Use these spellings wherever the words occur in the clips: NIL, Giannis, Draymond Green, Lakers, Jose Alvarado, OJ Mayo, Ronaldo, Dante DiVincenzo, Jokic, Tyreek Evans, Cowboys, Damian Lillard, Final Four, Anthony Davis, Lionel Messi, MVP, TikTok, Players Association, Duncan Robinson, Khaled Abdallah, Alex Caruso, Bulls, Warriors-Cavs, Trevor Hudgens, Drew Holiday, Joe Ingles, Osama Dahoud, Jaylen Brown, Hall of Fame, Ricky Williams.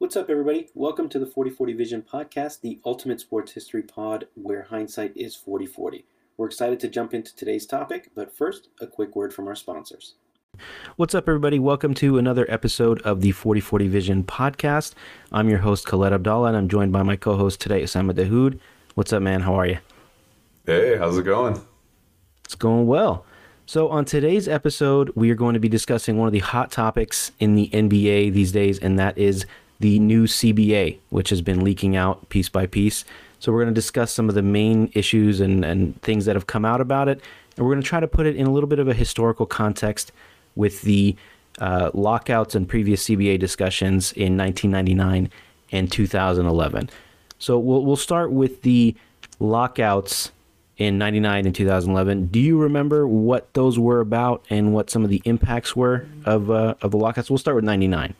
What's up, everybody? Welcome to the 40/40 Vision Podcast, the ultimate sports history pod where hindsight is 40/40. We're excited to jump into today's topic, but first, a quick word from our sponsors. What's up, everybody? Welcome to another episode of the 40/40 Vision Podcast. I'm your host, Khaled Abdallah, and I'm joined by my co-host today, Osama Dahoud. What's up, man? How are you? Hey, how's it going? It's going well. So on today's episode, we are going to be discussing one of the hot topics in the NBA these days, and that is the new CBA, which has been leaking out piece by piece. So we're going to discuss some of the main issues and things that have come out about it, and we're going to try to put it in a little bit of a historical context with the lockouts and previous CBA discussions in 1999 and 2011. So we'll start with the lockouts in 99 and 2011. Do you remember what those were about and what some of the impacts were of the lockouts? We'll start with 99.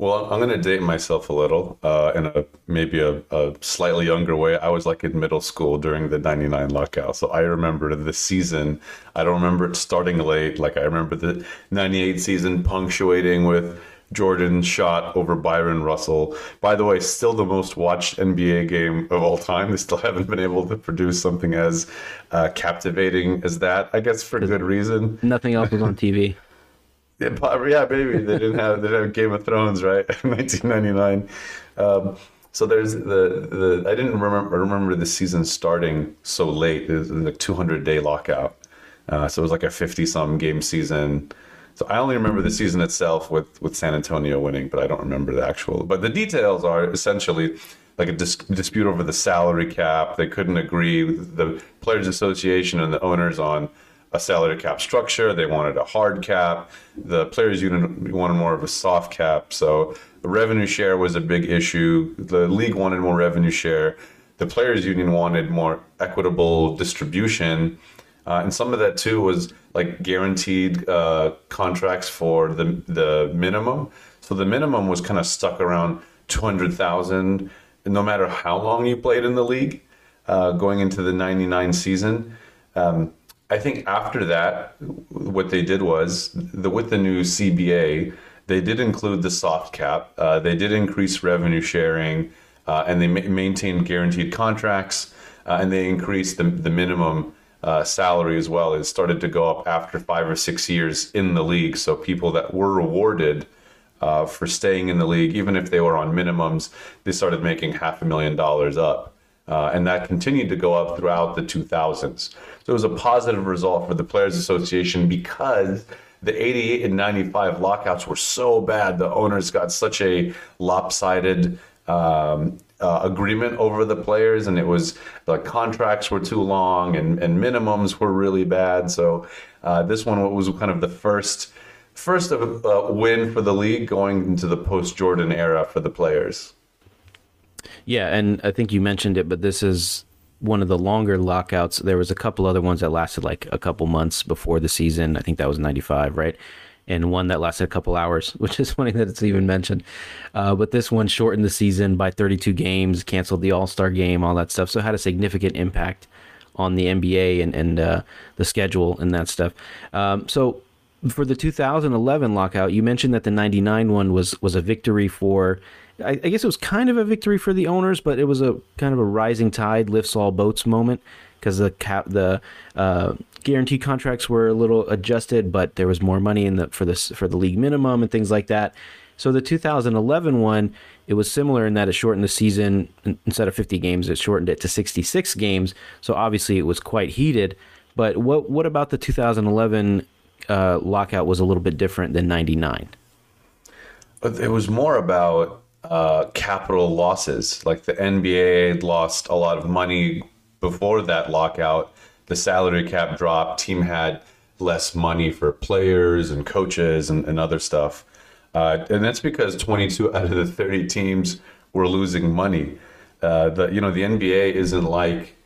Well, I'm going to date myself a little in a slightly younger way. I was like in middle school during the 99 lockout. So I remember the season. I don't remember it starting late. Like I remember the 98 season punctuating with Jordan shot over Byron Russell. By the way, still the most watched NBA game of all time. They still haven't been able to produce something as captivating as that, I guess, for good reason. Nothing else was on TV. Yeah, baby. They didn't have Game of Thrones, right? 1999. So there's the I didn't remember the season starting so late. It was like 200-day lockout. So it was like a 50-some game season. So I only remember the season itself with San Antonio winning, but I don't remember the actual. But the details are essentially like a dispute over the salary cap. They couldn't agree with the Players Association and the owners on a salary cap structure. They wanted a hard cap. The Players Union wanted more of a soft cap. So the revenue share was a big issue. The league wanted more revenue share. The Players Union wanted more equitable distribution. And some of that, too, was like guaranteed contracts for the minimum. So the minimum was kind of stuck around $200,000, no matter how long you played in the league, going into the 99 season. I think after that, what they did was, with the new CBA, they did include the soft cap. They did increase revenue sharing, and they maintained guaranteed contracts, and they increased the minimum salary as well. It started to go up after 5 or 6 years in the league. So people that were rewarded for staying in the league, even if they were on minimums, they started making $500,000 up. And that continued to go up throughout the 2000s. So it was a positive result for the Players Association because the 88 and 95 lockouts were so bad. The owners got such a lopsided agreement over the players, and it was the contracts were too long and minimums were really bad. So this one was kind of the first of win for the league going into the post-Jordan era for the players. Yeah, and I think you mentioned it, but this is one of the longer lockouts. There was a couple other ones that lasted like a couple months before the season. I think that was 95, right? And one that lasted a couple hours, which is funny that it's even mentioned. But this one shortened the season by 32 games, canceled the All-Star game, all that stuff. So it had a significant impact on the NBA and the schedule and that stuff. So for the 2011 lockout, you mentioned that the 99 one was a victory for, I guess it was kind of a victory for the owners, but it was a kind of a rising tide lifts all boats moment because the guaranteed contracts were a little adjusted, but there was more money in for the league minimum and things like that. So the 2011 one, it was similar in that it shortened the season. Instead of 50 games, it shortened it to 66 games. So obviously it was quite heated. But what about the 2011 lockout was a little bit different than 99? It was more about capital losses. Like the NBA lost a lot of money before that lockout. The salary cap dropped. Team had less money for players and coaches and other stuff. And that's because 22 out of the 30 teams were losing money. The NBA isn't like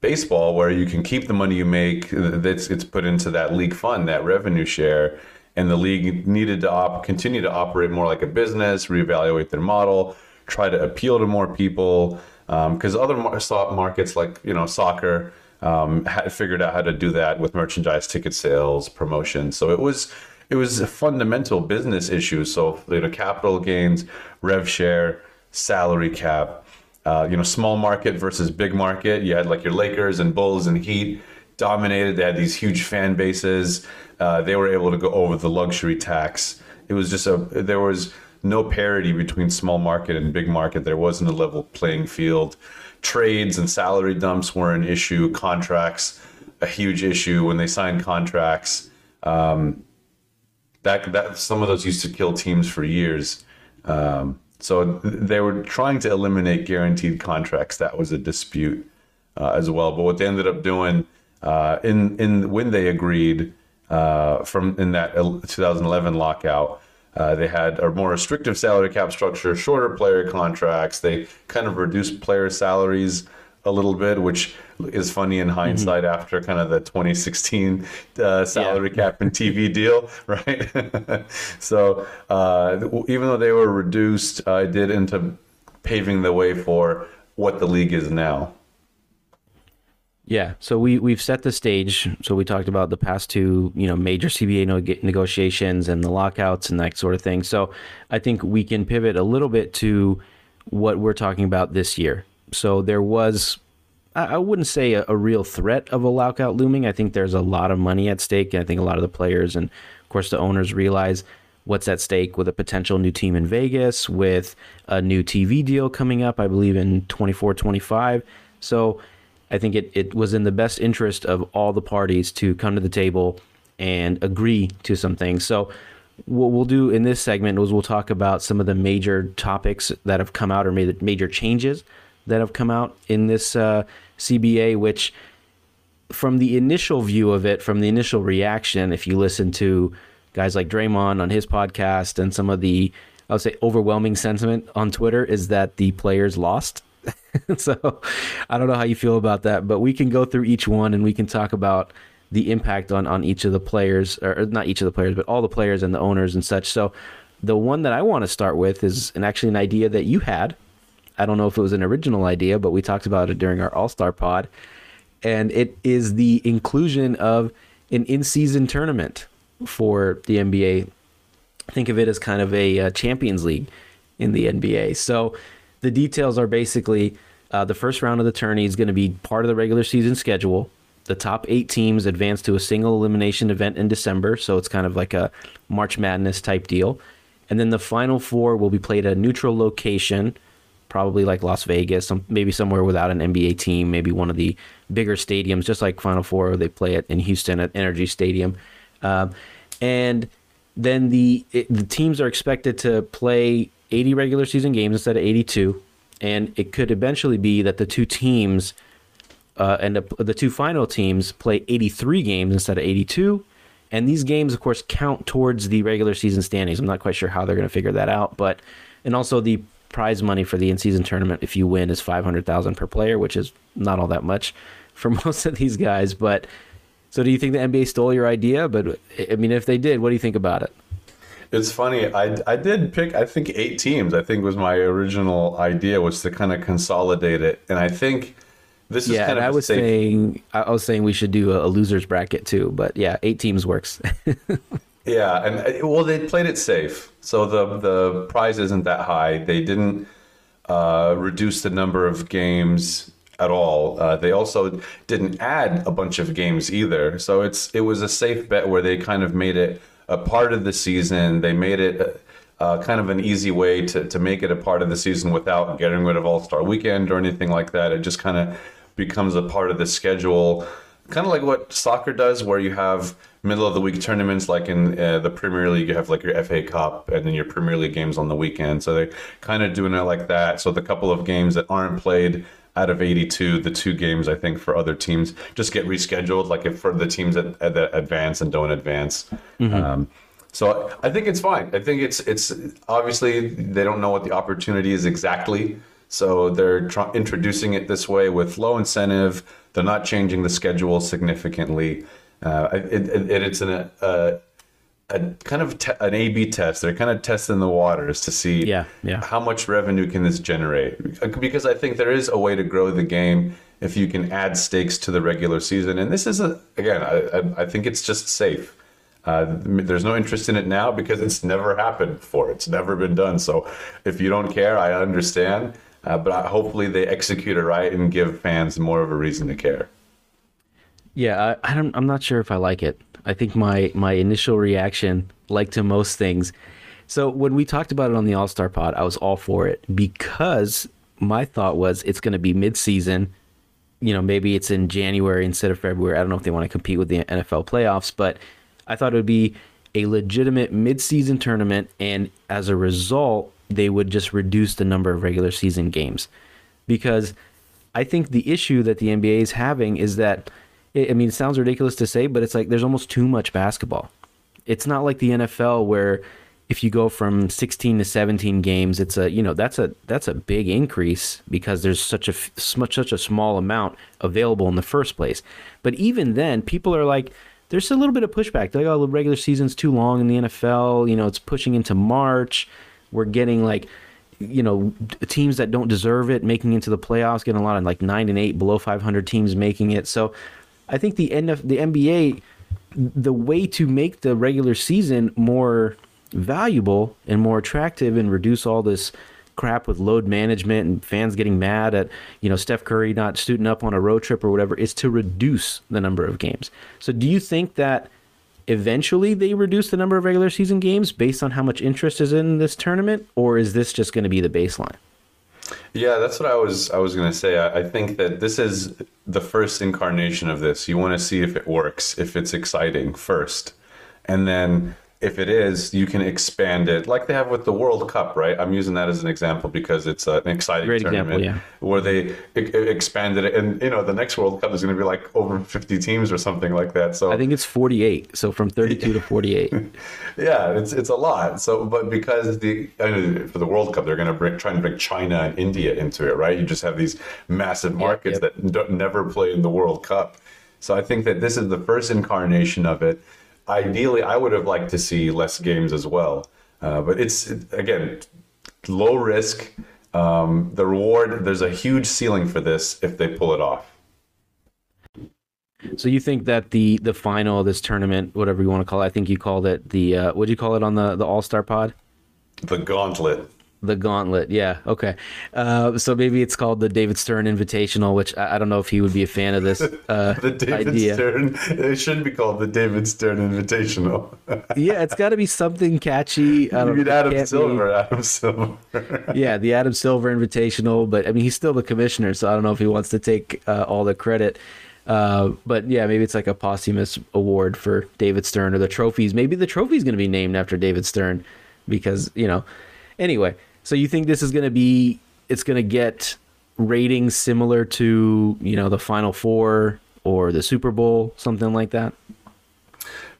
baseball where you can keep the money you make. It's put into that league fund, that revenue share. And the league needed to continue to operate more like a business, reevaluate their model, try to appeal to more people. Because other markets like soccer had figured out how to do that with merchandise, ticket sales, promotion. So it was It was a fundamental business issue. So, you know, capital gains, rev share, salary cap, you know, small market versus big market. You had like your Lakers and Bulls and Heat dominated. They had these huge fan bases. They were able to go over the luxury tax. It was just there was no parity between small market and big market. There wasn't a level playing field. Trades and salary dumps were an issue. Contracts, a huge issue when they signed contracts. That some of those used to kill teams for years. So they were trying to eliminate guaranteed contracts. That was a dispute as well. But what they ended up doing when they agreed from in that 2011 lockout, they had a more restrictive salary cap structure, shorter player contracts. They kind of reduced player salaries a little bit, which is funny in hindsight after kind of the 2016 salary cap and TV deal, right? So even though they were reduced, it did end up paving the way for what the league is now. Yeah, so we've set the stage. So we talked about the past two, you know, major CBA negotiations and the lockouts and that sort of thing. So I think we can pivot a little bit to what we're talking about this year. So there was, I wouldn't say a real threat of a lockout looming. I think there's a lot of money at stake, and I think a lot of the players and, of course, the owners realize what's at stake with a potential new team in Vegas, with a new TV deal coming up, I believe, in 24-25. So I think it was in the best interest of all the parties to come to the table and agree to some things. So what we'll do in this segment is we'll talk about some of the major topics that have come out or major changes that have come out in this CBA, which from the initial view of it, from the initial reaction, if you listen to guys like Draymond on his podcast and some of the, I would say, overwhelming sentiment on Twitter is that the players lost. So I don't know how you feel about that, but we can go through each one and we can talk about the impact on each of the players, or not each of the players, but all the players and the owners and such. So the one that I want to start with is actually an idea that you had. I don't know if it was an original idea, but we talked about it during our All-Star pod. And it is the inclusion of an in-season tournament for the NBA. Think of it as kind of a Champions League in the NBA. So the details are basically the first round of the tourney is going to be part of the regular season schedule. The top 8 teams advance to a single elimination event in December, so it's kind of like a March Madness type deal. And then the Final Four will be played at a neutral location, probably like Las Vegas, maybe somewhere without an NBA team, maybe one of the bigger stadiums, just like Final Four, they play it in Houston at Energy Stadium. And then the teams are expected to play 80 regular season games instead of 82, and it could eventually be that the two teams the two final teams play 83 games instead of 82, and these games, of course, count towards the regular season standings. I'm not quite sure how they're going to figure that out, and also the prize money for the in-season tournament, if you win, is $500,000 per player, which is not all that much for most of these guys. But so do you think the NBA stole your idea? But I mean, if they did, what do you think about it? It's funny. I did pick, I think, 8 teams. I think was my original idea, was to kind of consolidate it. And I think this is kind of I was saying we should do a losers bracket too. But yeah, 8 teams works. Yeah, and well, they played it safe, so the prize isn't that high. They didn't reduce the number of games at all. They also didn't add a bunch of games either. So it was a safe bet where they kind of made it a part of the season. They made it kind of an easy way to make it a part of the season without getting rid of All-Star Weekend or anything like that. It just kind of becomes a part of the schedule, kind of like what soccer does, where you have middle-of-the-week tournaments. Like in the Premier League, you have like your FA Cup and then your Premier League games on the weekend. So they're kind of doing it like that. So the couple of games that aren't played out of 82, the 2 games, I think, for other teams just get rescheduled, like if for the teams that advance and don't advance. Mm-hmm. So I think it's fine. I think it's obviously they don't know what the opportunity is exactly. So they're introducing it this way with low incentive. They're not changing the schedule significantly. It's a kind of an A/B test. They're kind of testing the waters to see how much revenue can this generate, because I think there is a way to grow the game if you can add stakes to the regular season. And this is I think it's just safe. There's no interest in it now because it's never happened before. It's never been done. So if you don't care, I understand. But hopefully they execute it right and give fans more of a reason to care. Yeah, I'm not sure if I like it. I think my initial reaction, like to most things. So when we talked about it on the All-Star pod, I was all for it because my thought was it's going to be mid-season. You know, maybe it's in January instead of February. I don't know if they want to compete with the NFL playoffs, but I thought it would be a legitimate mid-season tournament, and as a result, they would just reduce the number of regular season games. Because I think the issue that the NBA is having is that, I mean, it sounds ridiculous to say, but it's like there's almost too much basketball. It's not like the NFL where if you go from 16 to 17 games, it's a, you know, that's a big increase because there's such a small amount available in the first place. But even then, people are like, there's a little bit of pushback. They're like, oh, the regular season's too long in the NFL. You know, it's pushing into March. We're getting like, you know, teams that don't deserve it making into the playoffs, getting a lot of like 9 and 8 below 500 teams making it. So I think the NBA, the way to make the regular season more valuable and more attractive and reduce all this crap with load management and fans getting mad at, you know, Steph Curry not suiting up on a road trip or whatever, is to reduce the number of games. So do you think that eventually they reduce the number of regular season games based on how much interest is in this tournament, or is this just going to be the baseline? Yeah, that's what I was going to say. I think that this is the first incarnation of this. You want to see if it works, if it's exciting first. And then if it is, you can expand it like they have with the World Cup, right? I'm using that as an example because it's an exciting tournament where they expanded it. And, you know, the next World Cup is going to be like over 50 teams or something like that. So I think it's 48. So from 32 to 48. Yeah, it's a lot. So, but because for the World Cup, they're going to try and bring China and India into it, right? You just have these massive markets that don't, never play in the World Cup. So I think that this is the first incarnation of it. Ideally, I would have liked to see less games as well. But it's, again, low risk. The reward, there's a huge ceiling for this if they pull it off. So you think that the final of this tournament, whatever you want to call it, I think you called it the, what did you call it on the All-Star pod? The Gauntlet. The Gauntlet, yeah, okay. So maybe it's called the David Stern Invitational, which I don't know if he would be a fan of this the David idea. Stern, it should be called the David Stern Invitational. Yeah, it's got to be something catchy. I don't know, Adam Silver. Yeah, the Adam Silver Invitational, but I mean, he's still the commissioner, so I don't know if he wants to take all the credit. But yeah, maybe it's like a posthumous award for David Stern or the trophies. Maybe the trophy's going to be named after David Stern because, you know, anyway. So you think this is going to be, it's going to get ratings similar to, you know, the Final Four or the Super Bowl, something like that?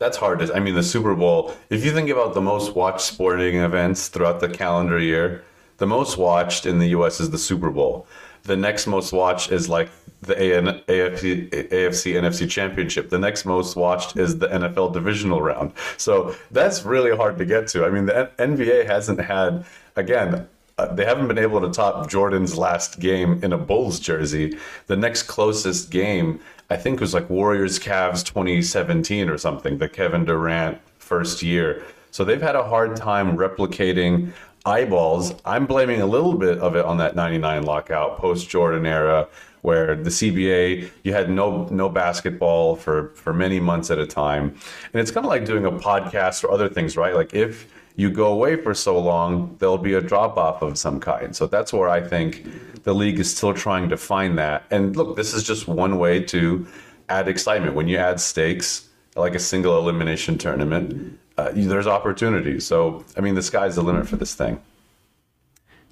That's hard. I mean, the Super Bowl, if you think about the most watched sporting events throughout the calendar year, the most watched in the U.S. is the Super Bowl. The next most watched is like the AFC, NFC Championship. The next most watched is the NFL divisional round. So that's really hard to get to. I mean, the NBA hasn't had, again, they haven't been able to top Jordan's last game in a Bulls jersey. The next closest game, I think, was like Warriors-Cavs 2017 or something, the Kevin Durant first year. So they've had a hard time replicating eyeballs. I'm blaming a little bit of it on that 99 lockout post-Jordan era where the CBA, you had no basketball for many months at a time. And it's kind of like doing a podcast or other things, right? Like if you go away for so long, there'll be a drop-off of some kind. So that's where I think the league is still trying to find that. And look, this is just one way to add excitement. When you add stakes, like a single elimination tournament, there's opportunity. So, I mean, the sky's the limit for this thing.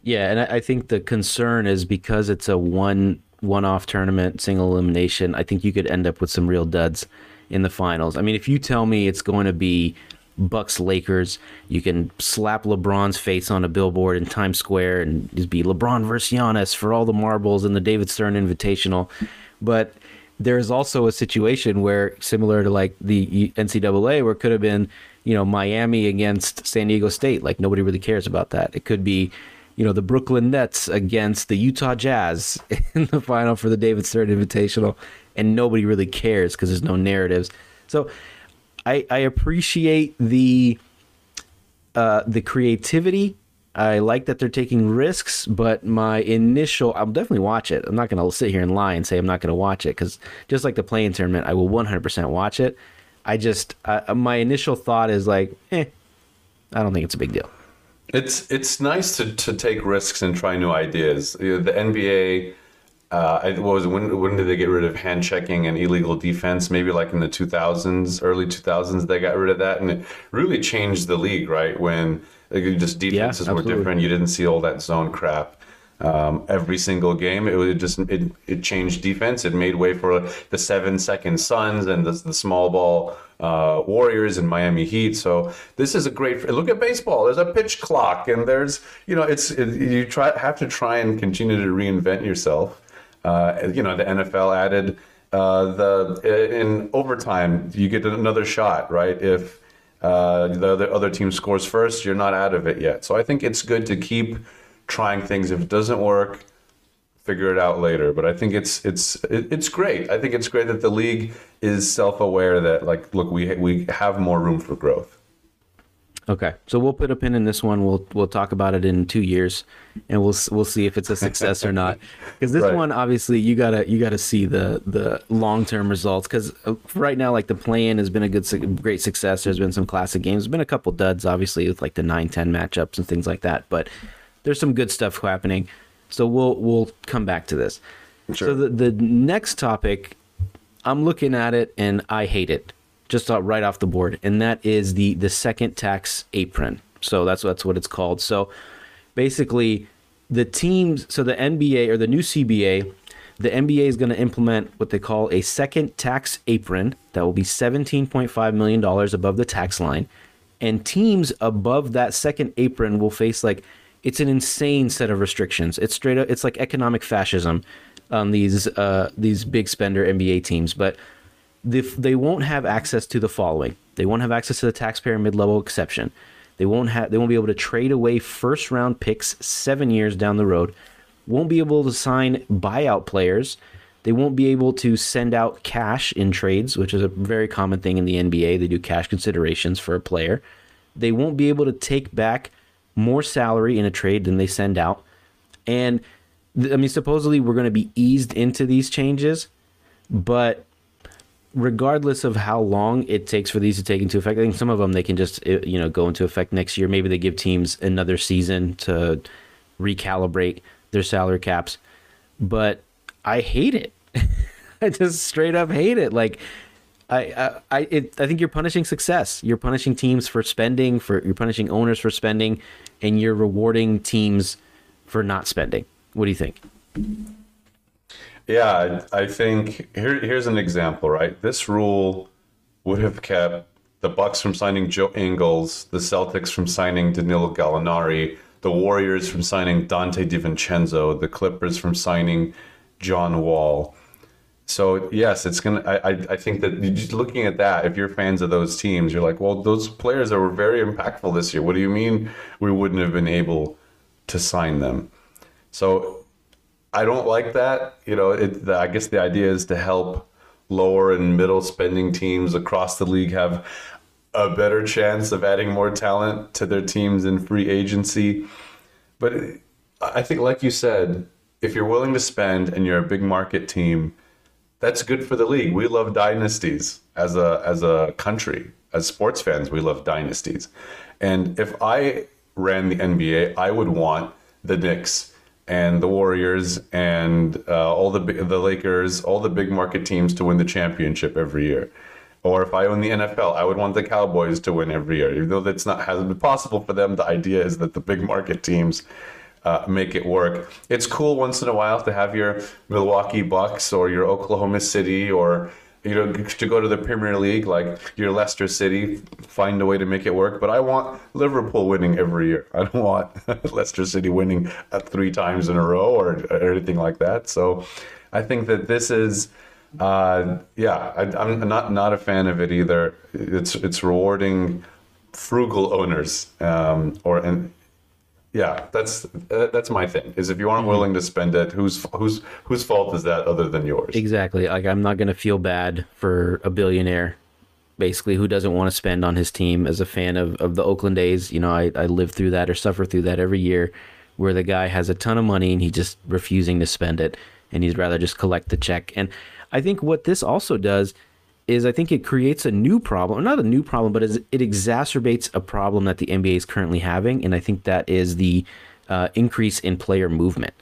Yeah, and I think the concern is because it's a one-off tournament, single elimination, I think you could end up with some real duds in the finals. I mean, if you tell me it's going to be Bucks Lakers, you can slap LeBron's face on a billboard in Times Square and just be LeBron versus Giannis for all the marbles in the David Stern Invitational. But there is also a situation where, similar to like the NCAA, where it could have been, you know, Miami against San Diego State. Like nobody really cares about that. It could be, you know, the Brooklyn Nets against the Utah Jazz in the final for the David Stern Invitational, and nobody really cares because there's no narratives. So I appreciate the creativity. I like that they're taking risks, but I'll definitely watch it. I'm not going to sit here and lie and say I'm not going to watch it, because just like the play-in tournament, I will 100% watch it. I just, my initial thought is like, I don't think it's a big deal. It's nice to take risks and try new ideas. You know, the NBA, when did they get rid of hand checking and illegal defense? Maybe like in the 2000s, early 2000s, they got rid of that, and it really changed the league, right? When just defenses were different, you didn't see all that zone crap. Every single game, it changed defense. It made way for the 7-second Suns and the small ball Warriors and Miami Heat. So this is a great. Look at baseball. There's a pitch clock, and there's you have to try and continue to reinvent yourself. The NFL added in overtime, you get another shot, right? If the other team scores first, you're not out of it yet. So I think it's good to keep trying things. If it doesn't work, figure it out later. But I think it's great. I think it's great that the league is self-aware that, like, look, we have more room for growth. Okay, so we'll put a pin in this one. We'll talk about it in 2 years, and we'll see if it's a success or not. Because this one, obviously, you gotta see the long-term results. Because right now, like, the play-in has been a great success. There's been some classic games. There's been a couple duds, obviously, with like the 9-10 matchups and things like that. But there's some good stuff happening, so we'll come back to this. Sure. So the next topic, I'm looking at it and I hate it, just right off the board, and that is the second tax apron. So that's what it's called. So basically, the teams, so the NBA, or the new CBA, the NBA is going to implement what they call a second tax apron that will be $17.5 million above the tax line, and teams above that second apron will face like. It's an insane set of restrictions. It's straight up. It's like economic fascism on these big spender NBA teams. But they won't have access to the following. They won't have access to the taxpayer mid-level exception. They won't be able to trade away first-round picks 7 years down the road. Won't be able to sign buyout players. They won't be able to send out cash in trades, which is a very common thing in the NBA. They do cash considerations for a player. They won't be able to take back more salary in a trade than they send out. And supposedly we're going to be eased into these changes, but regardless of how long it takes for these to take into effect, I think some of them they can just go into effect next year. Maybe they give teams another season to recalibrate their salary caps, but I hate it. I just straight up hate it. Like, I think you're punishing success. You're punishing teams for spending, you're punishing owners for spending, and you're rewarding teams for not spending. What do you think? Yeah, I think here's an example, right? This rule would have kept the Bucks from signing Joe Ingles, the Celtics from signing Danilo Gallinari, the Warriors from signing Dante DiVincenzo, the Clippers from signing John Wall. So yes, it's gonna. I think that just looking at that, if you're fans of those teams, you're like, well, those players that were very impactful this year. What do you mean we wouldn't have been able to sign them? So I don't like that. I guess the idea is to help lower and middle spending teams across the league have a better chance of adding more talent to their teams in free agency. But I think, like you said, if you're willing to spend and you're a big market team, that's good for the league. We love dynasties as a country. As sports fans, we love dynasties. And if I ran the NBA, I would want the Knicks and the Warriors and all the Lakers, all the big market teams to win the championship every year. Or if I own the NFL, I would want the Cowboys to win every year. Even though hasn't been possible for them, the idea is that the big market teams make it work. It's cool once in a while to have your Milwaukee Bucks or your Oklahoma City or to go to the Premier League like your Leicester City, find a way to make it work. But I want Liverpool winning every year. I don't want Leicester City winning 3 times in a row or anything like that. So I think that this is I'm not a fan of it either. It's rewarding frugal owners Yeah, that's my thing. Is if you aren't willing to spend it, whose fault is that other than yours? Exactly. Like, I'm not going to feel bad for a billionaire basically, who doesn't want to spend on his team. As a fan of the Oakland A's, you know, I live through that or suffer through that every year, where the guy has a ton of money and he's just refusing to spend it, and he'd rather just collect the check. And I think what this also does is I think it creates a new problem, not a new problem, but it exacerbates a problem that the NBA is currently having, and I think that is the increase in player movement.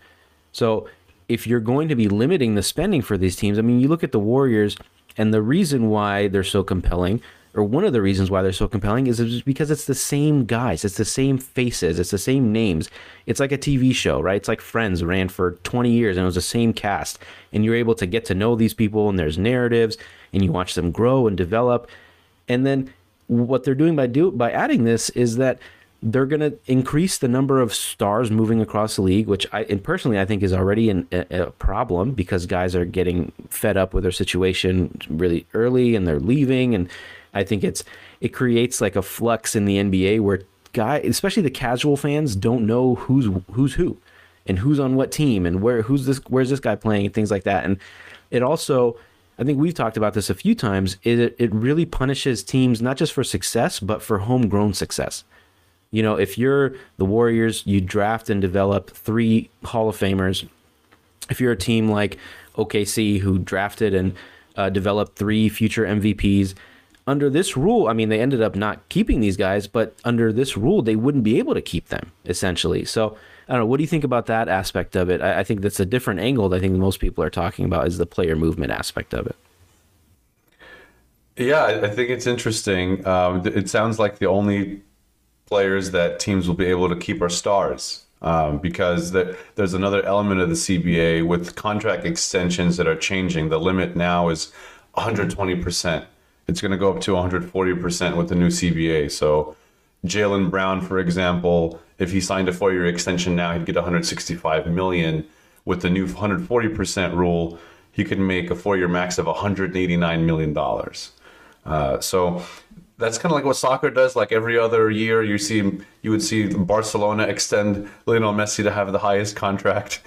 So if you're going to be limiting the spending for these teams, I mean, you look at the Warriors, and the reason why they're so compelling, or one of the reasons why they're so compelling, is because it's the same guys, it's the same faces, it's the same names. It's like a TV show, right? It's like Friends ran for 20 years and it was the same cast, and you're able to get to know these people, and there's narratives, and you watch them grow and develop. And then what they're doing by adding this is that they're going to increase the number of stars moving across the league, which I think is already a problem, because guys are getting fed up with their situation really early and they're leaving. And I think it creates like a flux in the NBA where guys, especially the casual fans, don't know who's who and who's on what team and where's this guy playing and things like that. And it also, I think we've talked about this a few times, it really punishes teams, not just for success, but for homegrown success. You know, if you're the Warriors, you draft and develop 3 Hall of Famers. If you're a team like OKC, who drafted and developed 3 future MVPs, under this rule, I mean, they ended up not keeping these guys, but under this rule, they wouldn't be able to keep them, essentially. So, I don't know, what do you think about that aspect of it? I think that's a different angle that I think most people are talking about, is the player movement aspect of it. Yeah, I think it's interesting. It sounds like the only players that teams will be able to keep are stars, because there's another element of the CBA with contract extensions that are changing. The limit now is 120%. It's going to go up to 140% with the new CBA. So Jaylen Brown, for example, if he signed a 4-year extension now, he'd get $165 million. With the new 140% rule, he could make a 4-year max of $189 million. So that's kind of like what soccer does. Like every other year, you would see Barcelona extend Lionel Messi to have the highest contract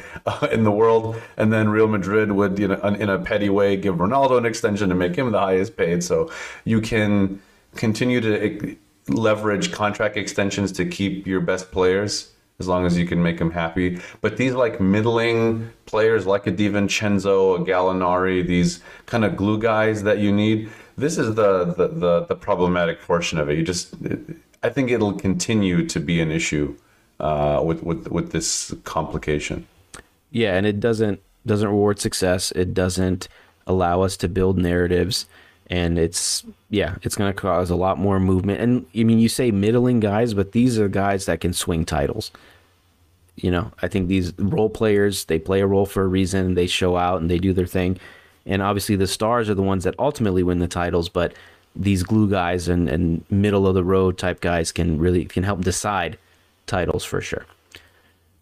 in the world, and then Real Madrid would, you know, in a petty way, give Ronaldo an extension to make him the highest paid. So you can continue to leverage contract extensions to keep your best players, as long as you can make them happy. But these like middling players, like a DiVincenzo, a Gallinari, these kind of glue guys that you need, this is the problematic portion of it. I think it'll continue to be an issue with this complication. Yeah, and it doesn't reward success. It doesn't allow us to build narratives. And it's going to cause a lot more movement. And I mean, you say middling guys, but these are guys that can swing titles. You know, I think these role players, they play a role for a reason. They show out and they do their thing. And obviously the stars are the ones that ultimately win the titles. But these glue guys and middle of the road type guys can help decide titles for sure.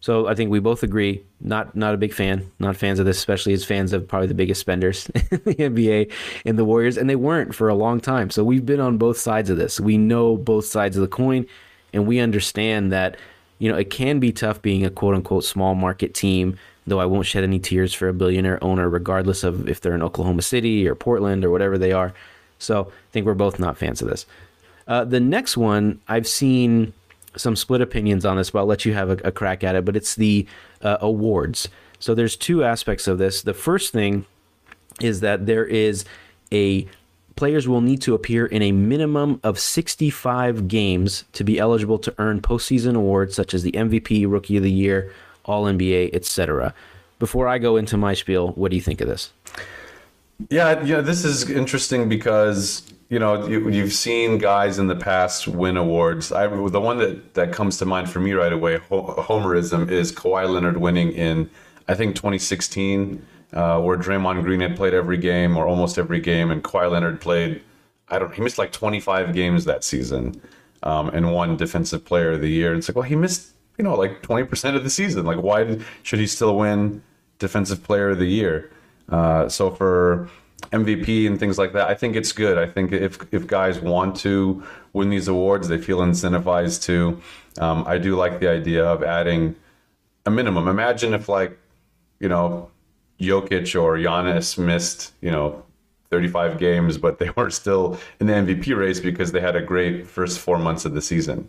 So I think we both agree, not a big fan, not fans of this, especially as fans of probably the biggest spenders in the NBA and the Warriors, and they weren't for a long time. So we've been on both sides of this. We know both sides of the coin, and we understand that, you know, it can be tough being a quote-unquote small market team, though I won't shed any tears for a billionaire owner, regardless of if they're in Oklahoma City or Portland or whatever they are. So I think we're both not fans of this. The next one, I've seen some split opinions on this, but I'll let you have a crack at it, but it's the awards. So there's two aspects of this. The first thing is that players will need to appear in a minimum of 65 games to be eligible to earn postseason awards such as the MVP, Rookie of the Year, All-NBA, etc. Before I go into my spiel, what do you think of this? Yeah, this is interesting because, you know, you've seen guys in the past win awards. The one that comes to mind for me right away, homerism, is Kawhi Leonard winning in, I think, 2016, where Draymond Green had played every game or almost every game, and Kawhi Leonard played, he missed like 25 games that season, and won Defensive Player of the Year. And it's like, well, he missed, you know, like 20% of the season. Like, should he still win Defensive Player of the Year? So for MVP and things like that, I think it's good. I think if guys want to win these awards, they feel incentivized to. I do like the idea of adding a minimum. Imagine if, like, you know, Jokic or Giannis missed, you know, 35 games, but they were still in the MVP race because they had a great first 4 months of the season.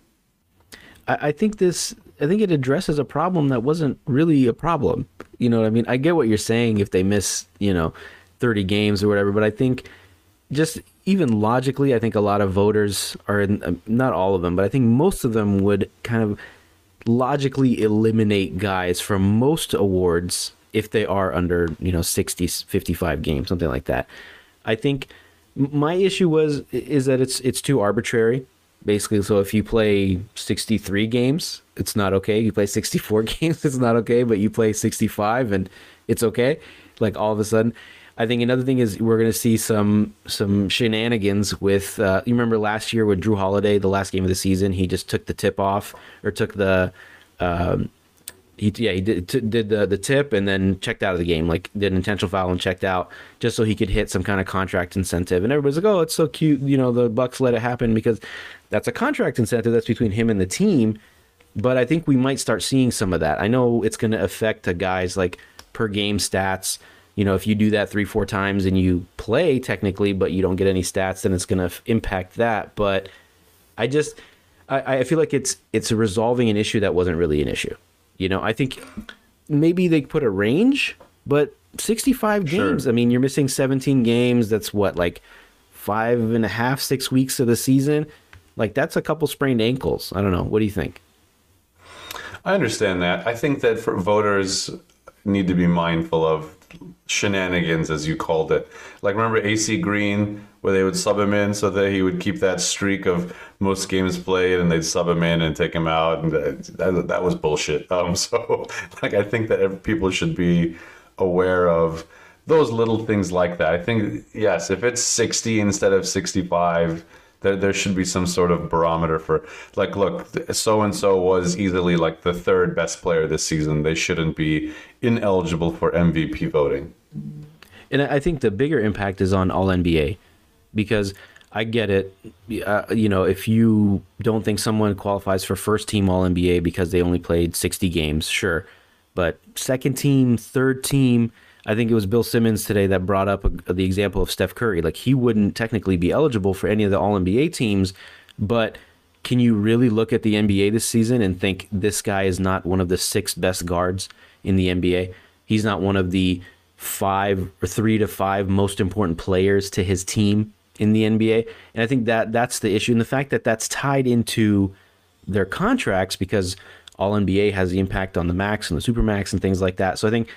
I think it addresses a problem that wasn't really a problem. You know what I mean? I get what you're saying if they miss, 30 games or whatever, but I think just even logically, I think a lot of voters are, not all of them, but I think most of them would kind of logically eliminate guys from most awards if they are under, 60, 55 games, something like that. I think my issue is that it's too arbitrary. Basically, so if you play 63 games, it's not okay. You play 64 games, it's not okay, but you play 65 and it's okay. Like all of a sudden, I think another thing is we're going to see some shenanigans with, you remember last year with Drew Holiday, the last game of the season, he just took the tip off or took the, he did the tip and then checked out of the game, like did an intentional foul and checked out just so he could hit some kind of contract incentive. And everybody's like, oh, it's so cute. The Bucks let it happen because that's a contract incentive that's between him and the team. But I think we might start seeing some of that. I know it's going to affect a guy's like per game stats. If you do that 3-4 times and you play technically, but you don't get any stats, then it's going to impact that. But I feel like it's resolving an issue that wasn't really an issue. I think maybe they put a range, but 65 games, sure. I mean, you're missing 17 games. That's what, like 5.5-6 weeks of the season. Like that's a couple sprained ankles. I don't know. What do you think? I understand that. I think that for voters need to be mindful of shenanigans, as you called it. Like remember AC Green, where they would sub him in so that he would keep that streak of most games played, and they'd sub him in and take him out, and that was bullshit. I think that people should be aware of those little things like that. I think, yes, if it's 60 instead of 65, there should be some sort of barometer for, like, look, so-and-so was easily like the third best player this season. They shouldn't be ineligible for MVP voting. And I think the bigger impact is on All-NBA, because I get it. If you don't think someone qualifies for first-team All-NBA because they only played 60 games, sure. But second-team, third-team, I think it was Bill Simmons today that brought up the example of Steph Curry. Like he wouldn't technically be eligible for any of the All-NBA teams, but can you really look at the NBA this season and think this guy is not one of the 6 best guards in the NBA? He's not one of the 3 to 5 most important players to his team in the NBA. And I think that's the issue. And the fact that that's tied into their contracts, because All-NBA has the impact on the max and the supermax and things like that. So I think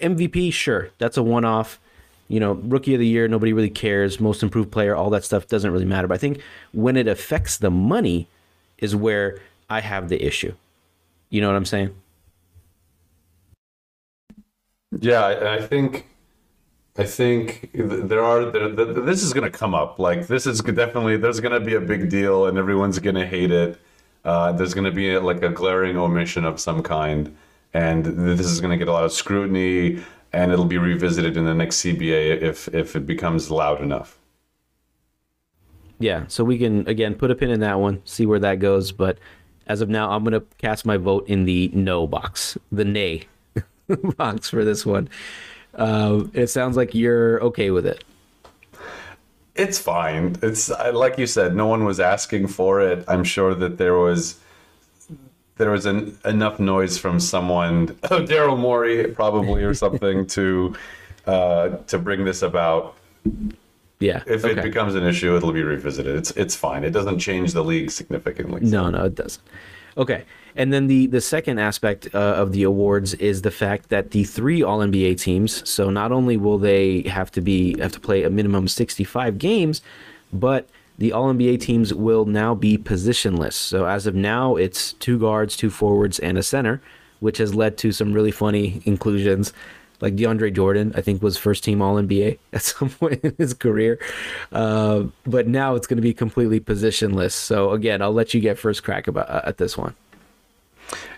MVP, sure, that's a one-off. Rookie of the year, nobody really cares. Most improved player, all that stuff doesn't really matter. But I think when it affects the money is where I have the issue. You know what I'm saying? Yeah, I think this is going to come up. Like this is definitely, there's going to be a big deal and everyone's going to hate it. There's going to be like a glaring omission of some kind. And this is going to get a lot of scrutiny, and it'll be revisited in the next CBA if it becomes loud enough. Yeah, so we can, again, put a pin in that one, see where that goes. But as of now, I'm going to cast my vote in the no box, the nay box for this one. It sounds like you're okay with it. It's fine. It's like you said, no one was asking for it. I'm sure that there was enough noise from someone, Daryl Morey probably or something, to bring this about. Yeah. If it becomes an issue, it'll be revisited. It's fine. It doesn't change the league significantly. So. No, it doesn't. Okay. And then the second aspect of the awards is the fact that the 3 All-NBA teams, so not only will they have to play a minimum 65 games, but the All-NBA teams will now be positionless. So as of now, it's 2 guards, 2 forwards, and a center, which has led to some really funny inclusions. Like DeAndre Jordan, I think, was first-team All-NBA at some point in his career. But now it's going to be completely positionless. So again, I'll let you get first crack at this one.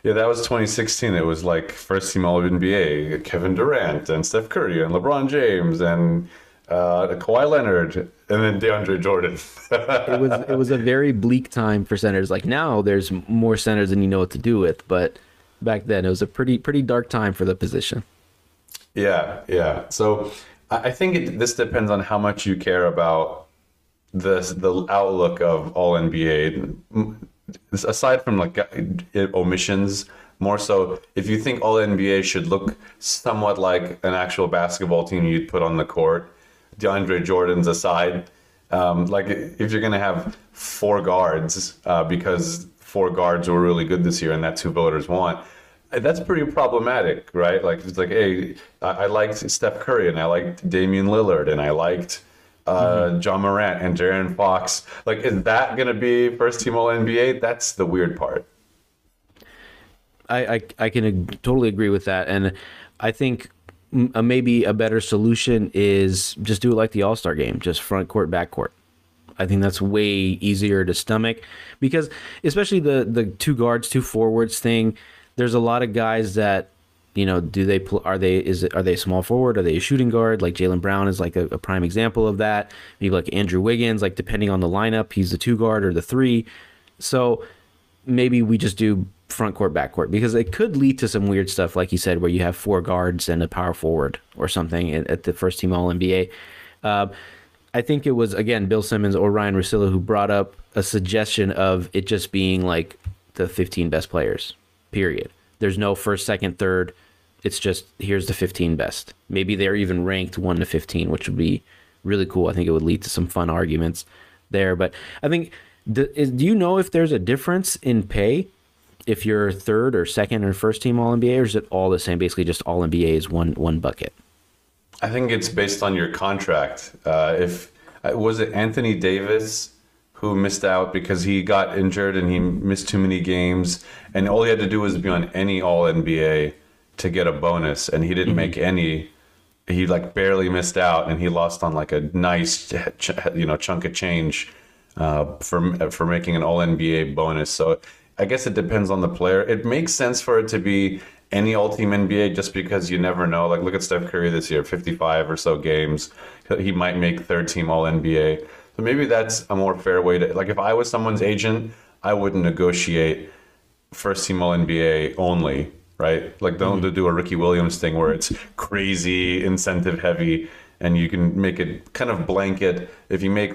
Yeah, that was 2016. It was like first-team All-NBA, Kevin Durant and Steph Curry and LeBron James and Kawhi Leonard and then DeAndre Jordan. It was a very bleak time for centers. Like now there's more centers than you know what to do with, but back then it was a pretty dark time for the position. Yeah. So I think this depends on how much you care about the outlook of all NBA. Aside from like omissions, more so, if you think all NBA should look somewhat like an actual basketball team you'd put on the court, DeAndre Jordan's aside, like if you're going to have four guards because four guards were really good this year and that's who voters want, that's pretty problematic, right? Like it's like, hey, I liked Steph Curry and I liked Damian Lillard and I liked John Morant and De'Aaron Fox. Like, is that going to be first team All-NBA? That's the weird part. I can totally agree with that. And I think maybe a better solution is just do it like the All-Star game, just front court, back court. I think that's way easier to stomach because especially the two guards, two forwards thing, there's a lot of guys that, you know, are they a small forward? Are they a shooting guard? Like Jaylen Brown is like a prime example of that. Maybe like Andrew Wiggins, like depending on the lineup, he's the two guard or the three. So maybe we just do front court, back court, because it could lead to some weird stuff, like you said, where you have four guards and a power forward or something at the first team All-NBA. I think it was, again, Bill Simmons or Ryan Russillo who brought up a suggestion of it just being like the 15 best players, period. There's no first, second, third. It's just here's the 15 best. Maybe they're even ranked 1 to 15, which would be really cool. I think it would lead to some fun arguments there. But I think, do you know if there's a difference in pay if you're third or second or first team All-NBA, or is it all the same? Basically, just All-NBA is one bucket. I think it's based on your contract. Was it Anthony Davis who missed out because he got injured and he missed too many games, and all he had to do was be on any All-NBA to get a bonus, and he didn't make any. He like barely missed out, and he lost on like a nice, chunk of change for making an All-NBA bonus. So I guess it depends on the player. It makes sense for it to be any all-team NBA just because you never know. Like look at Steph Curry this year, 55 or so games. He might make third-team All-NBA. So maybe that's a more fair way to, like if I was someone's agent, I wouldn't negotiate first team All-NBA only, right? Like don't do a Ricky Williams thing where it's crazy incentive heavy and you can make it kind of blanket. If you make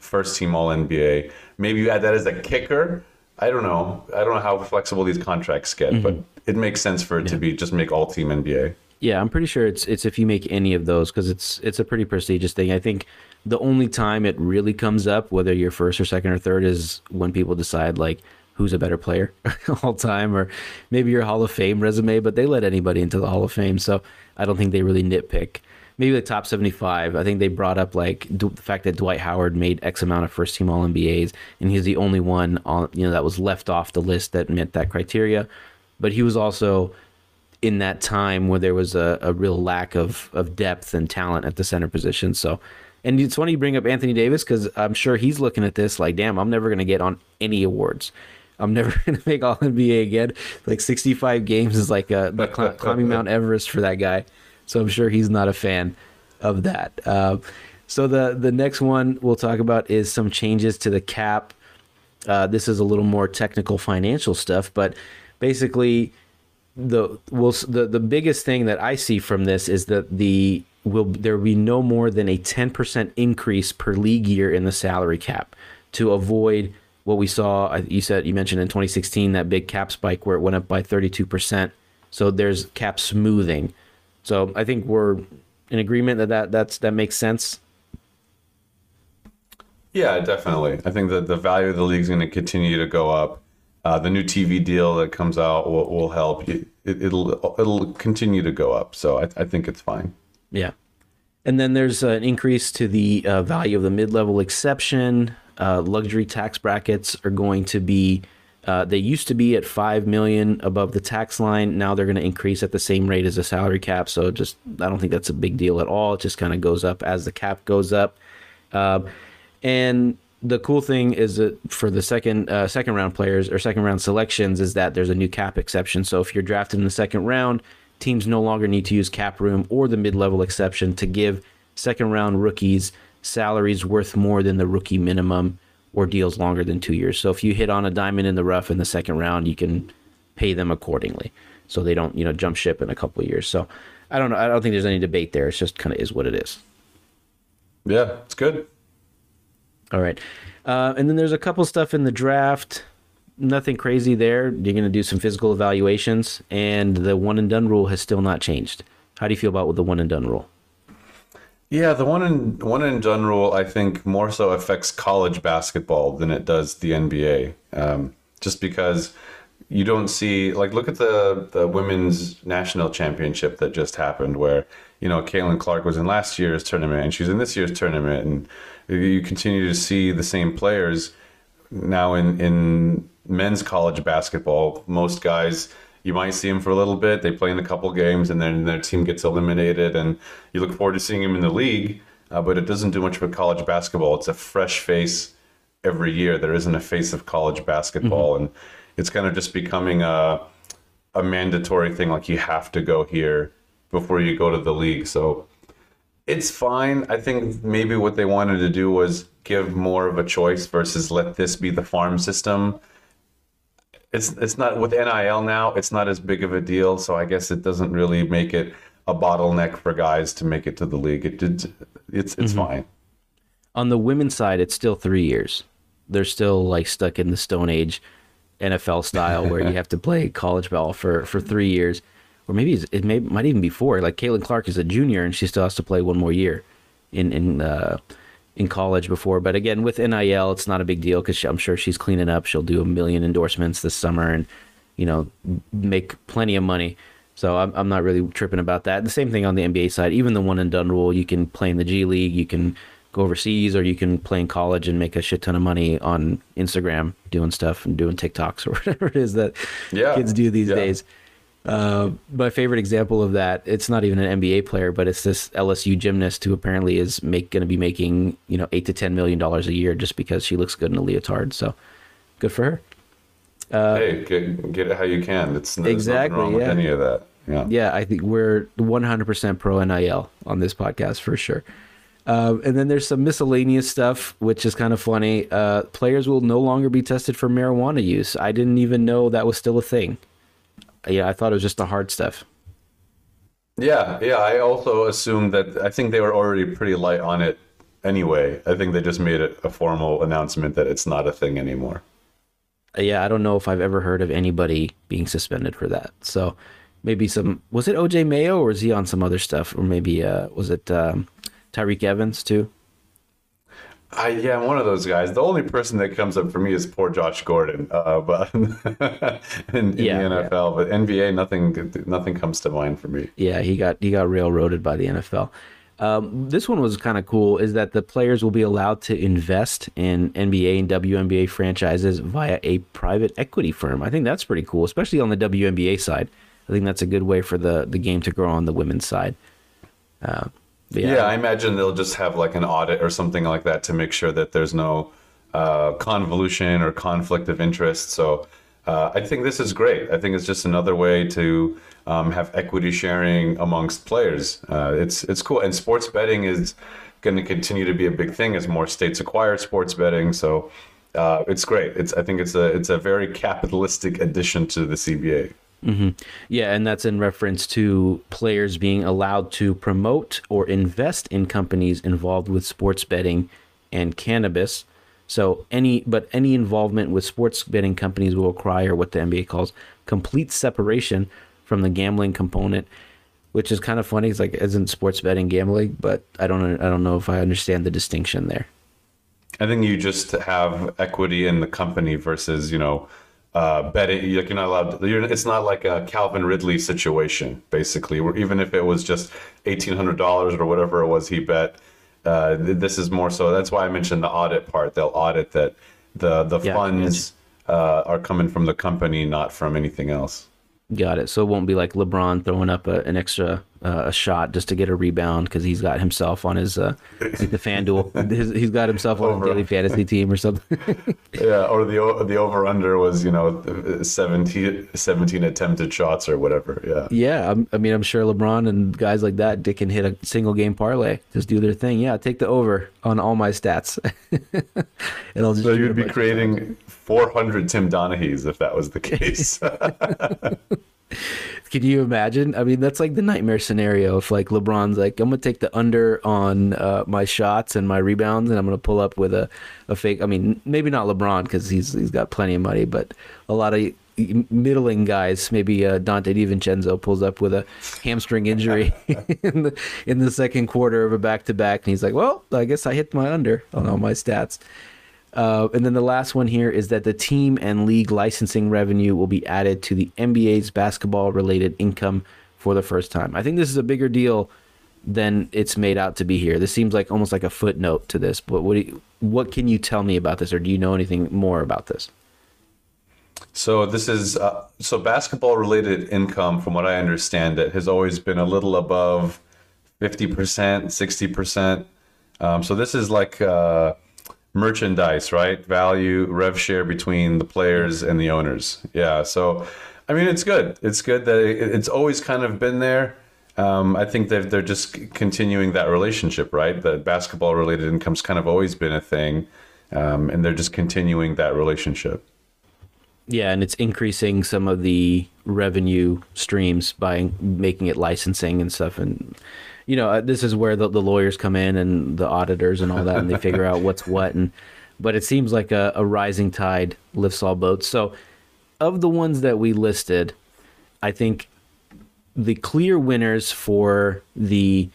first team All-NBA, maybe you add that as a kicker. I don't know. I don't know how flexible these contracts get, but it makes sense for it to be just make all team NBA. Yeah, I'm pretty sure it's if you make any of those, because it's a pretty prestigious thing. I think the only time it really comes up, whether you're first or second or third, is when people decide like who's a better player all time, or maybe your Hall of Fame resume. But they let anybody into the Hall of Fame, so I don't think they really nitpick. Maybe the top 75. I think they brought up like the fact that Dwight Howard made X amount of first team All-NBAs, and he's the only one on that was left off the list that met that criteria. But he was also in that time where there was a real lack of depth and talent at the center position. So, and it's funny you bring up Anthony Davis, because I'm sure he's looking at this like, damn, I'm never going to get on any awards. I'm never going to make All-NBA again. Like 65 games is like climbing Mount Everest for that guy. So I'm sure he's not a fan of that. So the next one we'll talk about is some changes to the cap. This is a little more technical financial stuff, but basically the biggest thing that I see from this is that there will be no more than a 10% increase per league year in the salary cap to avoid what we saw. You mentioned in 2016 that big cap spike where it went up by 32%. So there's cap smoothing. So I think we're in agreement that makes sense. Yeah, definitely. I think that the value of the league is going to continue to go up. The new TV deal that comes out will help. It'll continue to go up. So I think it's fine. Yeah. And then there's an increase to the value of the mid-level exception. Luxury tax brackets are going to be... they used to be at $5 million above the tax line. Now they're going to increase at the same rate as the salary cap. So I don't think that's a big deal at all. It just kind of goes up as the cap goes up. And the cool thing is that for the second round players or second round selections is that there's a new cap exception. So if you're drafted in the second round, teams no longer need to use cap room or the mid-level exception to give second round rookies salaries worth more than the rookie minimum or deals longer than 2 years. So if you hit on a diamond in the rough in the second round, you can pay them accordingly. So they don't, jump ship in a couple of years. So I don't know. I don't think there's any debate there. It's just kind of is what it is. Yeah, it's good. All right. And then there's a couple stuff in the draft. Nothing crazy there. You're going to do some physical evaluations, and the one and done rule has still not changed. How do you feel about the one and done rule? Yeah, the one and done rule, I think, more so affects college basketball than it does the NBA. Just because you don't see, like, look at the women's national championship that just happened, where, you know, Caitlin Clark was in last year's tournament and she's in this year's tournament, and you continue to see the same players now in men's college basketball. Most guys, you might see them for a little bit. They play in a couple games, and then their team gets eliminated, and you look forward to seeing them in the league, but it doesn't do much for college basketball. It's a fresh face every year. There isn't a face of college basketball, and it's kind of just becoming a mandatory thing, like you have to go here before you go to the league. So it's fine. I think maybe what they wanted to do was give more of a choice versus let this be the farm system. It's not with NIL now. It's not as big of a deal, so I guess it doesn't really make it a bottleneck for guys to make it to the league. It's fine. On the women's side, it's still 3 years. They're still like stuck in the Stone Age, NFL style, where you have to play college ball for 3 years, or maybe it might even be four. Like Caitlin Clark is a junior, and she still has to play one more year in college before. But again, with NIL, it's not a big deal because I'm sure she's cleaning up. She'll do 1 million endorsements this summer and, you know, make plenty of money. So I'm not really tripping about that. The same thing on the NBA side. Even the one and done rule, you can play in the G League, you can go overseas, or you can play in college and make a shit ton of money on Instagram doing stuff and doing TikToks or whatever it is that kids do these days. My favorite example of that, it's not even an NBA player, but it's this LSU gymnast who apparently is going to be making, you know, $8 to $10 million a year just because she looks good in a leotard. So good for her. Hey, get it how you can. There's nothing wrong with any of that. Yeah, I think we're 100% pro NIL on this podcast for sure. And then there's some miscellaneous stuff, which is kind of funny. Players will no longer be tested for marijuana use. I didn't even know that was still a thing. Yeah, I thought it was just the hard stuff. Yeah, I also assumed that. I think they were already pretty light on it anyway. I think they just made it a formal announcement that it's not a thing anymore. Yeah, I don't know if I've ever heard of anybody being suspended for that. So maybe was it OJ Mayo, or was he on some other stuff? Or maybe was it Tyreek Evans too? Yeah, I'm one of those guys. The only person that comes up for me is poor Josh Gordon, but in the NFL. But NBA, nothing comes to mind for me. Yeah, he got railroaded by the NFL. This one was kind of cool, is that the players will be allowed to invest in NBA and WNBA franchises via a private equity firm. I think that's pretty cool, especially on the WNBA side. I think that's a good way for the game to grow on the women's side. Yeah, I imagine they'll just have like an audit or something like that to make sure that there's no convolution or conflict of interest. So I think this is great. I think it's just another way to have equity sharing amongst players. It's cool. And sports betting is going to continue to be a big thing as more states acquire sports betting. So it's great. I think it's a very capitalistic addition to the CBA. Mm-hmm. Yeah, and that's in reference to players being allowed to promote or invest in companies involved with sports betting and cannabis. So any involvement with sports betting companies will require what the NBA calls complete separation from the gambling component, which is kind of funny. It's like, isn't sports betting gambling? But I don't know if I understand the distinction there. I think you just have equity in the company versus, you know, betting. Like, you're not allowed to, it's not like a Calvin Ridley situation, basically, where even if it was just $1,800 or whatever it was he bet, this is more so. That's why I mentioned the audit part. They'll audit that the funds are coming from the company, not from anything else. Got it. So it won't be like LeBron throwing up an extra a shot just to get a rebound because he's got himself on his the FanDuel. He's got himself on his daily fantasy team or something. Yeah, or the over under was, you know, 17 attempted shots or whatever. Yeah. Yeah, I mean, I'm sure LeBron and guys like that, they can hit a single game parlay, just do their thing. Yeah, take the over on all my stats. And I'll just so you'd be creating 400 Tim Donahues if that was the case. Can you imagine? I mean, that's like the nightmare scenario. If like LeBron's like, I'm going to take the under on my shots and my rebounds, and I'm going to pull up with a fake. I mean, maybe not LeBron because he's got plenty of money, but a lot of middling guys, maybe Dante DiVincenzo pulls up with a hamstring injury in the second quarter of a back-to-back, and he's like, well, I guess I hit my under on all my stats. And then the last one here is that the team and league licensing revenue will be added to the NBA's basketball-related income for the first time. I think this is a bigger deal than it's made out to be here. This seems like almost like a footnote to this, but what can you tell me about this, or do you know anything more about this? So this is basketball-related income, from what I understand, it has always been a little above 50%, 60%. So this is like merchandise, right? Value, rev share between the players and the owners. Yeah. So, I mean, it's good. It's good that it's always kind of been there. I think they're just continuing that relationship, right? The basketball-related income's kind of always been a thing, and they're just continuing that relationship. Yeah, and it's increasing some of the revenue streams by making it licensing and stuff. And, you know, this is where the lawyers come in and the auditors and all that, and they figure out what's what. But it seems like a rising tide lifts all boats. So of the ones that we listed, I think the clear winners for the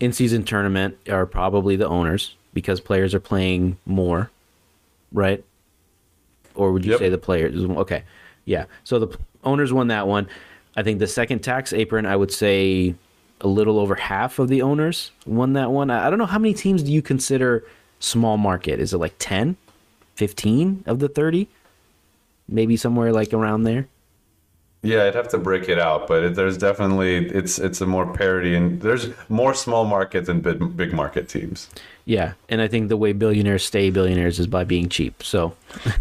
in-season tournament are probably the owners, because players are playing more, right? Or would you say the players? Okay, yeah. So the owners won that one. I think the second tax apron, I would say a little over half of the owners won that one. I don't know, how many teams do you consider small market? Is it like 10, 15 of the 30? Maybe somewhere like around there? Yeah, I'd have to break it out, but there's definitely, it's a more parity, and there's more small market than big market teams. Yeah, and I think the way billionaires stay billionaires is by being cheap. So,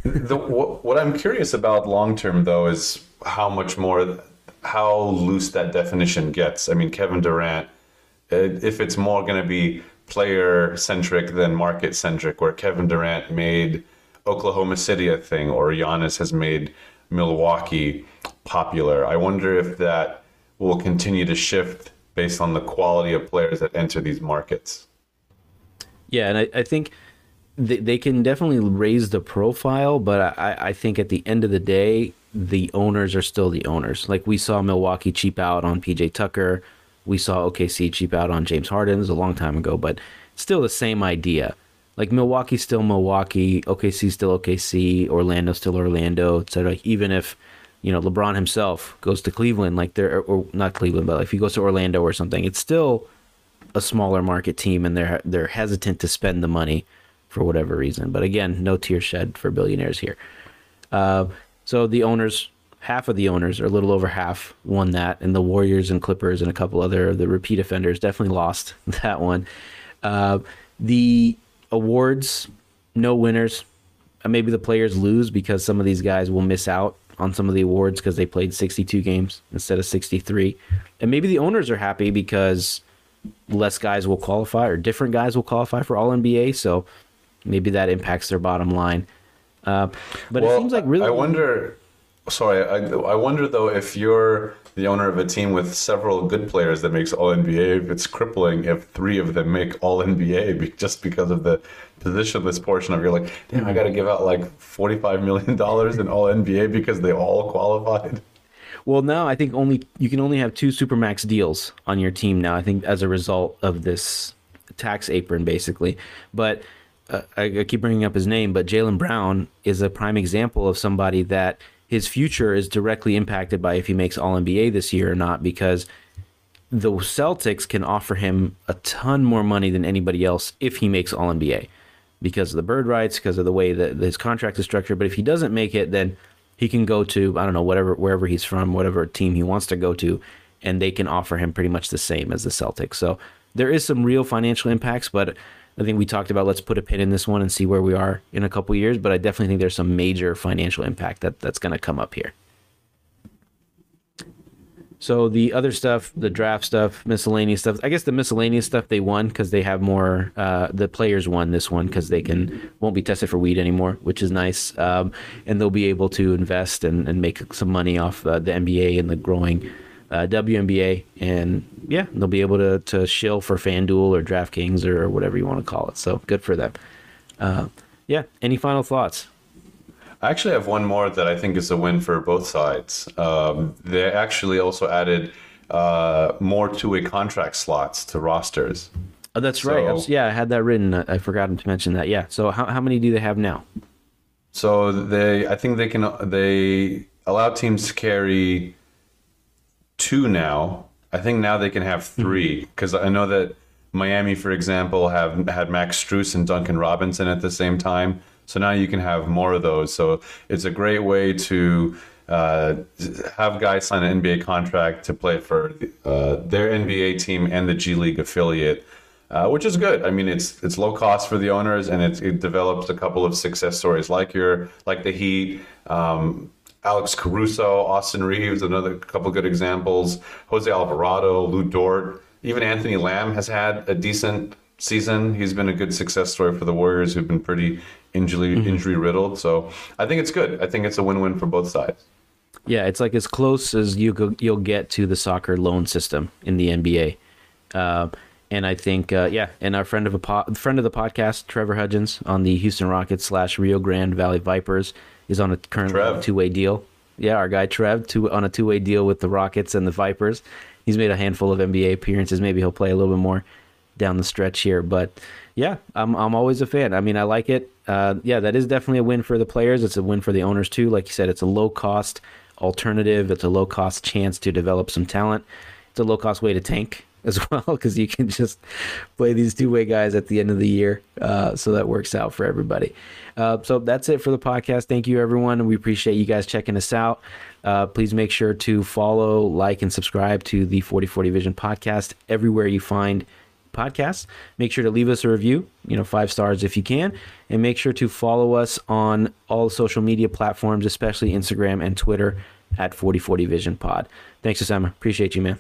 what I'm curious about long term though is how loose that definition gets. I mean, Kevin Durant, if it's more going to be player centric than market centric, where Kevin Durant made Oklahoma City a thing, or Giannis has made Milwaukee popular. I wonder if that will continue to shift based on the quality of players that enter these markets. Yeah, and I think they can definitely raise the profile, but I think at the end of the day, the owners are still the owners. Like, we saw Milwaukee cheap out on PJ Tucker. We saw OKC cheap out on James Harden. It was a long time ago, but still the same idea. Like, Milwaukee's still Milwaukee, OKC's still OKC, Orlando's still Orlando, et cetera. Even if, you know, LeBron himself goes to Cleveland, like they're, or not Cleveland, but if he goes to Orlando or something, it's still a smaller market team, and they're hesitant to spend the money for whatever reason. But again, no tear shed for billionaires here. So the owners, half of the owners, or a little over half, won that, and the Warriors and Clippers and a couple other, the repeat offenders, definitely lost that one. The awards, no winners. Maybe the players lose because some of these guys will miss out on some of the awards because they played 62 games instead of 63. And maybe the owners are happy because less guys will qualify, or different guys will qualify for All-NBA, so maybe that impacts their bottom line. But it seems like really... I wonder, though, if you're the owner of a team with several good players that makes All-NBA, if it's crippling if three of them make All-NBA just because of the positionless portion of, you're like, damn, I got to give out like $45 million in All-NBA because they all qualified. Well, now I think you can only have two Supermax deals on your team now, I think, as a result of this tax apron, basically. But I keep bringing up his name, but Jaylen Brown is a prime example of somebody that his future is directly impacted by if he makes All-NBA this year or not, because the Celtics can offer him a ton more money than anybody else if he makes All-NBA, because of the bird rights, because of the way that his contract is structured. But if he doesn't make it, then he can go to, I don't know, wherever he's from, whatever team he wants to go to, and they can offer him pretty much the same as the Celtics. So there is some real financial impacts, but I think we talked about, let's put a pin in this one and see where we are in a couple years, but I definitely think there's some major financial impact that's going to come up here. So the other stuff, the draft stuff, miscellaneous stuff, I guess the miscellaneous stuff they won because they have more, the players won this one because they won't be tested for weed anymore, which is nice. And they'll be able to invest and make some money off the NBA and the growing WNBA. And yeah, they'll be able to shill for FanDuel or DraftKings or whatever you want to call it. So good for them. Yeah. Any final thoughts? I actually have one more that I think is a win for both sides. They actually also added more two-way contract slots to rosters. Oh, that's so, right. I had that written. I forgot to mention that. Yeah. So how many do they have now? So they allow teams to carry two now. I think now they can have three because I know that Miami, for example, have had Max Strus and Duncan Robinson at the same time. So now you can have more of those. So it's a great way to have guys sign an NBA contract to play for their NBA team and the G League affiliate, which is good. I mean, it's low cost for the owners, and it develops a couple of success stories like the Heat, Alex Caruso, Austin Reeves, another couple good examples, Jose Alvarado, Lou Dort, even Anthony Lamb has had a decent season. He's been a good success story for the Warriors, who've been pretty injury riddled. So I think it's good. I think it's a win-win for both sides. Yeah, it's like as close as you'll get to the soccer loan system in the NBA. And I think, and our friend of the podcast, Trevor Hudgens, on the Houston Rockets / Rio Grande Valley Vipers, is on a current two-way deal. Yeah, our guy Trev on a two-way deal with the Rockets and the Vipers. He's made a handful of NBA appearances. Maybe he'll play a little bit more down the stretch here, but yeah, I'm always a fan. I mean, I like it. That is definitely a win for the players. It's a win for the owners too. Like you said, it's a low cost alternative. It's a low cost chance to develop some talent. It's a low cost way to tank as well, because you can just play these two-way guys at the end of the year. So that works out for everybody. So that's it for the podcast. Thank you, everyone. We appreciate you guys checking us out. Please make sure to follow, like, and subscribe to the 40/40 Vision Podcast everywhere you find podcasts. Make sure to leave us a review, 5 stars if you can, and make sure to follow us on all social media platforms, especially Instagram and Twitter @ 40/40 Vision Pod. Thanks, Osama. Appreciate you, man.